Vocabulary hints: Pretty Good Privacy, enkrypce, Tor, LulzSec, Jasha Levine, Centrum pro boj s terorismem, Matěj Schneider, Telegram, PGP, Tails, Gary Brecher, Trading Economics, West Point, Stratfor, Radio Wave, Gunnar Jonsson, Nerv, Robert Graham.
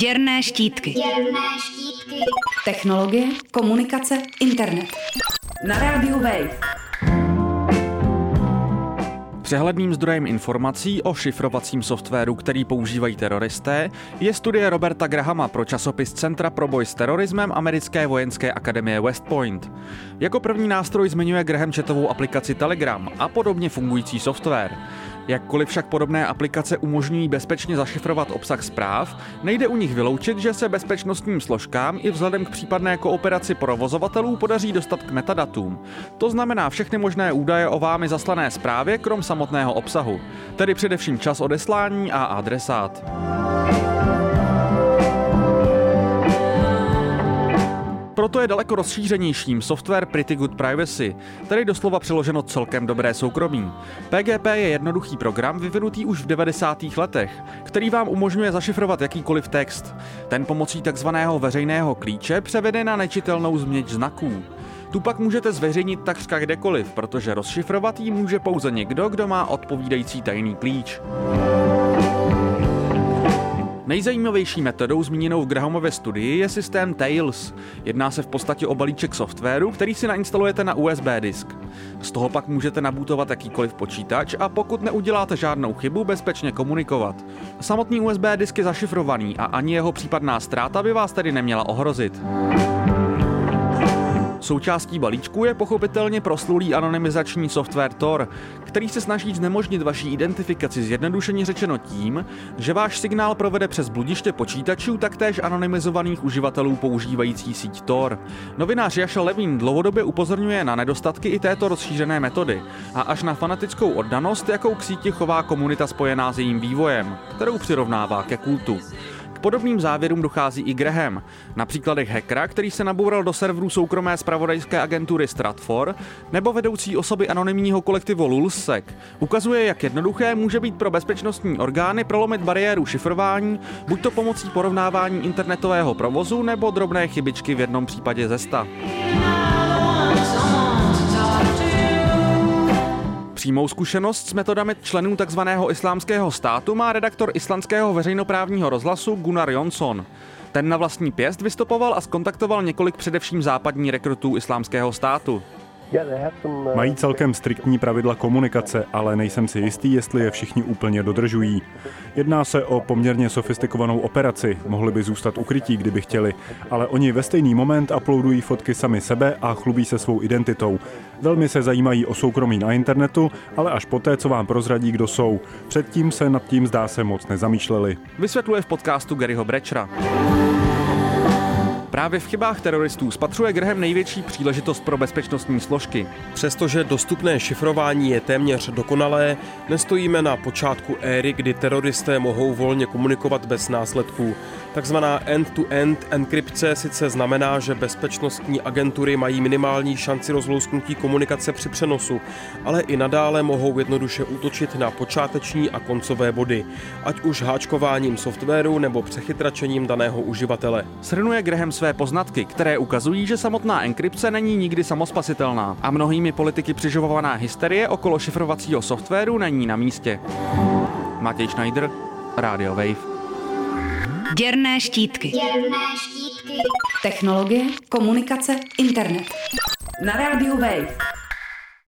Děrné štítky. Děrné štítky. Technologie, komunikace, internet. Na rádiu Wave. Přehledným zdrojem informací o šifrovacím softwaru, který používají teroristé, je studie Roberta Grahama pro časopis Centra pro boj s terorismem americké vojenské akademie West Point. Jako první nástroj zmiňuje Graham chatovou aplikaci Telegram a podobně fungující software. Jakkoliv však podobné aplikace umožňují bezpečně zašifrovat obsah zpráv, nejde u nich vyloučit, že se bezpečnostním složkám i vzhledem k případné kooperaci provozovatelů podaří dostat k metadatům. To znamená všechny možné údaje o vámi zaslané zprávě, krom samotného obsahu, tedy především čas odeslání a adresát. Proto je daleko rozšířenějším software Pretty Good Privacy, tedy doslova přeloženo celkem dobré soukromí. PGP je jednoduchý program vyvinutý už v 90. letech, který vám umožňuje zašifrovat jakýkoliv text. Ten pomocí takzvaného veřejného klíče převede na nečitelnou změť znaků. Tu pak můžete zveřejnit takřka kdekoliv, protože rozšifrovat ji může pouze někdo, kdo má odpovídající tajný klíč. Nejzajímavější metodou zmíněnou v Grahamově studii je systém Tails. Jedná se v podstatě o balíček softwaru, který si nainstalujete na USB disk. Z toho pak můžete nabutovat jakýkoliv počítač a pokud neuděláte žádnou chybu, bezpečně komunikovat. Samotný USB disk je zašifrovaný a ani jeho případná ztráta by vás tedy neměla ohrozit. Součástí balíčku je pochopitelně proslulý anonymizační software Tor, který se snaží znemožnit vaší identifikaci zjednodušeně řečeno tím, že váš signál provede přes bludiště počítačů taktéž anonymizovaných uživatelů používající síť Tor. Novinář Jasha Levine dlouhodobě upozorňuje na nedostatky i této rozšířené metody a až na fanatickou oddanost, jakou k síti chová komunita spojená s jejím vývojem, kterou přirovnává ke kultu. Podobným závěrům dochází i Graham. Na příkladech hackera, který se naboural do serverů soukromé zpravodajské agentury Stratfor, nebo vedoucí osoby anonymního kolektivu LulzSec, ukazuje, jak jednoduché může být pro bezpečnostní orgány prolomit bariéru šifrování, buď to pomocí porovnávání internetového provozu, nebo drobné chybičky v jednom případě ze 100. Přímou zkušenost s metodami členů tzv. Islámského státu má redaktor islandského veřejnoprávního rozhlasu Gunnar Jonsson. Ten na vlastní pěst vystopoval a skontaktoval několik především západních rekrutů Islámského státu. Mají celkem striktní pravidla komunikace, ale nejsem si jistý, jestli je všichni úplně dodržují. Jedná se o poměrně sofistikovanou operaci, mohli by zůstat ukrytí, kdyby chtěli, ale oni ve stejný moment uploadují fotky sami sebe a chlubí se svou identitou. Velmi se zajímají o soukromí na internetu, ale až poté, co vám prozradí, kdo jsou. Předtím se nad tím zdá se moc nezamýšleli. Vysvětluje v podcastu Garyho Brechera. Právě v chybách teroristů spatřuje Graham největší příležitost pro bezpečnostní složky. Přestože dostupné šifrování je téměř dokonalé, nestojíme na počátku éry, kdy teroristé mohou volně komunikovat bez následků. Takzvaná end-to-end enkrypce sice znamená, že bezpečnostní agentury mají minimální šanci rozlousknutí komunikace při přenosu, ale i nadále mohou jednoduše útočit na počáteční a koncové body, ať už háčkováním softwaru nebo přechytračením daného uživatele. Shrnuje Graham své poznatky, které ukazují, že samotná enkrypce není nikdy samospasitelná a mnohými politiky přiživovaná hysterie okolo šifrovacího softwaru není na místě. Matěj Schneider, Radio Wave. Děrné štítky. Děrné štítky. Technologie, komunikace, internet. Na rádiu Wave.